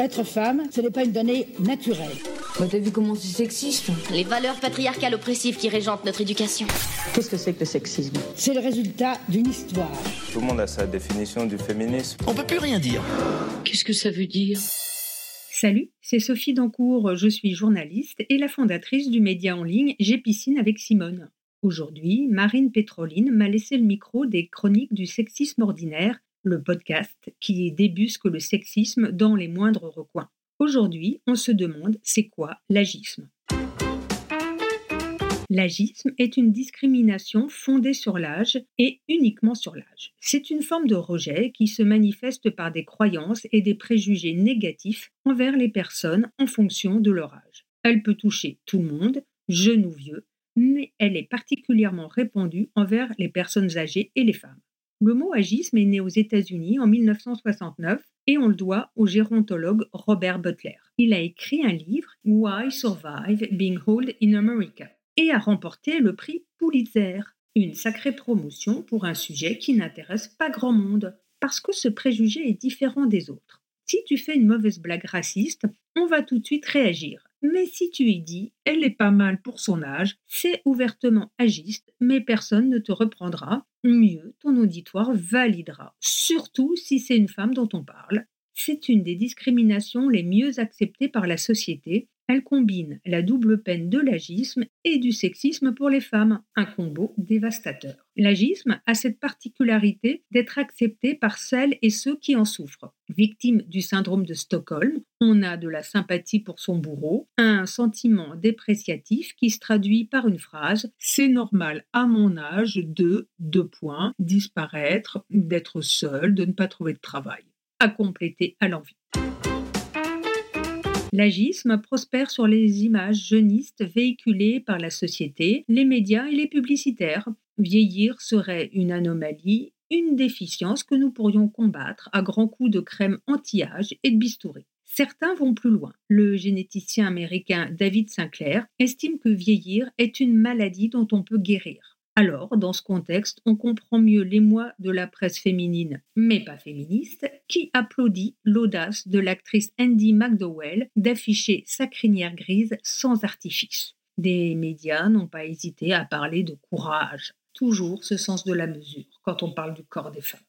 Être femme, ce n'est pas une donnée naturelle. Bah t'as vu comment c'est sexiste ? Les valeurs patriarcales oppressives qui régentent notre éducation. Qu'est-ce que c'est que le sexisme ? C'est le résultat d'une histoire. Tout le monde a sa définition du féminisme. On peut plus rien dire. Qu'est-ce que ça veut dire ? Salut, c'est Sophie Dancourt, je suis journaliste et la fondatrice du média en ligne J'ai piscine avec Simone. Aujourd'hui, Marine-Pétroline m'a laissé le micro des Chroniques du Sexisme Ordinaire, le podcast qui débusque le sexisme dans les moindres recoins. Aujourd'hui, on se demande c'est quoi l'agisme ? L'agisme est une discrimination fondée sur l'âge et uniquement sur l'âge. C'est une forme de rejet qui se manifeste par des croyances et des préjugés négatifs envers les personnes en fonction de leur âge. Elle peut toucher tout le monde, jeunes ou vieux, mais elle est particulièrement répandue envers les personnes âgées et les femmes. Le mot agisme est né aux États-Unis en 1969 et on le doit au gérontologue Robert Butler. Il a écrit un livre, Why Survive Being Old in America, et a remporté le prix Pulitzer, une sacrée promotion pour un sujet qui n'intéresse pas grand monde, parce que ce préjugé est différent des autres. Si tu fais une mauvaise blague raciste, on va tout de suite réagir. Mais si tu y dis « elle est pas mal pour son âge », c'est ouvertement agiste, mais personne ne te reprendra. Mieux, ton auditoire validera, surtout si c'est une femme dont on parle. C'est une des discriminations les mieux acceptées par la société. Elle combine la double peine de l'agisme et du sexisme pour les femmes, un combo dévastateur. L'agisme a cette particularité d'être accepté par celles et ceux qui en souffrent. Victime du syndrome de Stockholm, on a de la sympathie pour son bourreau, un sentiment dépréciatif qui se traduit par une phrase « c'est normal à mon âge de : disparaître, d'être seul, de ne pas trouver de travail », à compléter à l'envie. L'agisme prospère sur les images jeunistes véhiculées par la société, les médias et les publicitaires. Vieillir serait une anomalie, une déficience que nous pourrions combattre à grands coups de crème anti-âge et de bistouri. Certains vont plus loin. Le généticien américain David Sinclair estime que vieillir est une maladie dont on peut guérir. Alors, dans ce contexte, on comprend mieux l'émoi de la presse féminine, mais pas féministe, qui applaudit l'audace de l'actrice Andy McDowell d'afficher sa crinière grise sans artifice. Des médias n'ont pas hésité à parler de courage. Toujours ce sens de la mesure quand on parle du corps des femmes.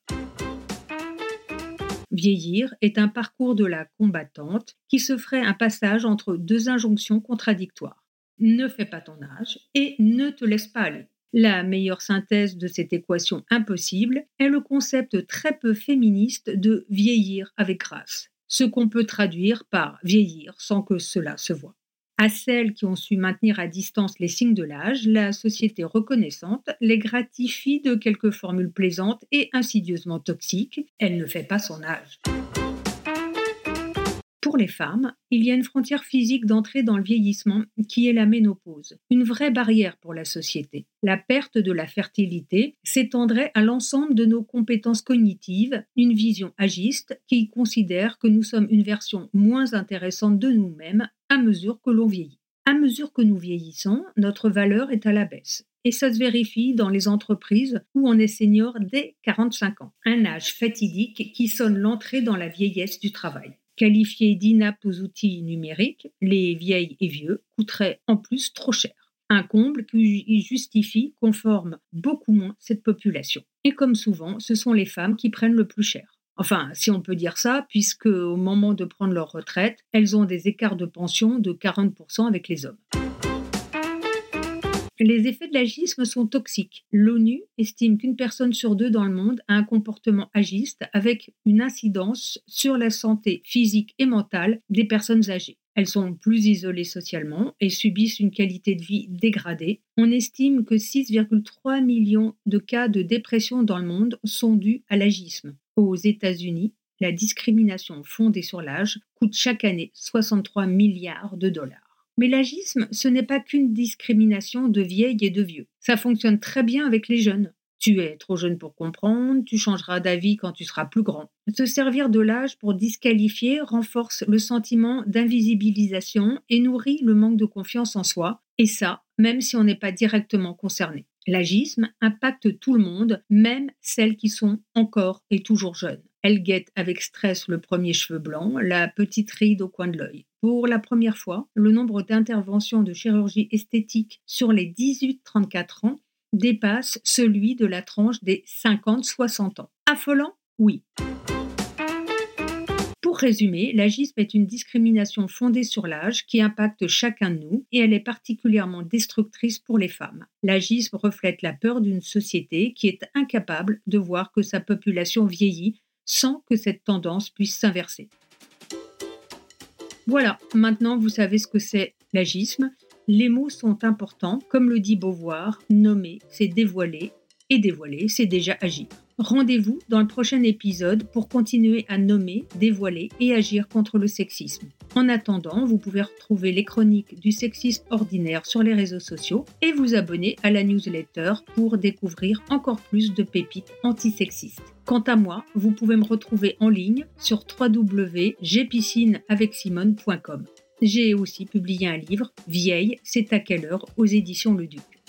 Vieillir est un parcours de la combattante qui se ferait un passage entre deux injonctions contradictoires. Ne fais pas ton âge et ne te laisse pas aller. La meilleure synthèse de cette équation impossible est le concept très peu féministe de vieillir avec grâce, ce qu'on peut traduire par vieillir sans que cela se voie. À celles qui ont su maintenir à distance les signes de l'âge, la société reconnaissante les gratifie de quelques formules plaisantes et insidieusement toxiques « elle ne fait pas son âge ». Pour les femmes, il y a une frontière physique d'entrée dans le vieillissement qui est la ménopause, une vraie barrière pour la société. La perte de la fertilité s'étendrait à l'ensemble de nos compétences cognitives, une vision agiste qui considère que nous sommes une version moins intéressante de nous-mêmes à mesure que l'on vieillit. À mesure que nous vieillissons, notre valeur est à la baisse. Et ça se vérifie dans les entreprises où on est senior dès 45 ans. Un âge fatidique qui sonne l'entrée dans la vieillesse du travail. Qualifiés d'inaptes aux outils numériques, les vieilles et vieux coûteraient en plus trop cher. Un comble qui justifie qu'on forme beaucoup moins cette population. Et comme souvent, ce sont les femmes qui prennent le plus cher. Enfin, si on peut dire ça, puisque au moment de prendre leur retraite, elles ont des écarts de pension de 40% avec les hommes. Les effets de l'agisme sont toxiques. L'ONU estime qu'une personne sur deux dans le monde a un comportement agiste avec une incidence sur la santé physique et mentale des personnes âgées. Elles sont plus isolées socialement et subissent une qualité de vie dégradée. On estime que 6,3 millions de cas de dépression dans le monde sont dus à l'agisme. Aux États-Unis, la discrimination fondée sur l'âge coûte chaque année 63 milliards de dollars. Mais l'agisme, ce n'est pas qu'une discrimination de vieilles et de vieux. Ça fonctionne très bien avec les jeunes. Tu es trop jeune pour comprendre, tu changeras d'avis quand tu seras plus grand. Se servir de l'âge pour disqualifier renforce le sentiment d'invisibilisation et nourrit le manque de confiance en soi, et ça, même si on n'est pas directement concerné. L'agisme impacte tout le monde, même celles qui sont encore et toujours jeunes. Elle guette avec stress le premier cheveu blanc, la petite ride au coin de l'œil. Pour la première fois, le nombre d'interventions de chirurgie esthétique sur les 18-34 ans dépasse celui de la tranche des 50-60 ans. Affolant ? Oui. Pour résumer, l'agisme est une discrimination fondée sur l'âge qui impacte chacun de nous et elle est particulièrement destructrice pour les femmes. L'agisme reflète la peur d'une société qui est incapable de voir que sa population vieillit sans que cette tendance puisse s'inverser. Voilà, maintenant vous savez ce que c'est l'agisme. Les mots sont importants, comme le dit Beauvoir, nommer, c'est dévoiler, et dévoiler, c'est déjà agir. Rendez-vous dans le prochain épisode pour continuer à nommer, dévoiler et agir contre le sexisme. En attendant, vous pouvez retrouver les chroniques du sexisme ordinaire sur les réseaux sociaux et vous abonner à la newsletter pour découvrir encore plus de pépites antisexistes. Quant à moi, vous pouvez me retrouver en ligne sur www.jpiscineavecsimone.com. J'ai aussi publié un livre, Vieille, c'est à quelle heure, aux éditions Le Duc.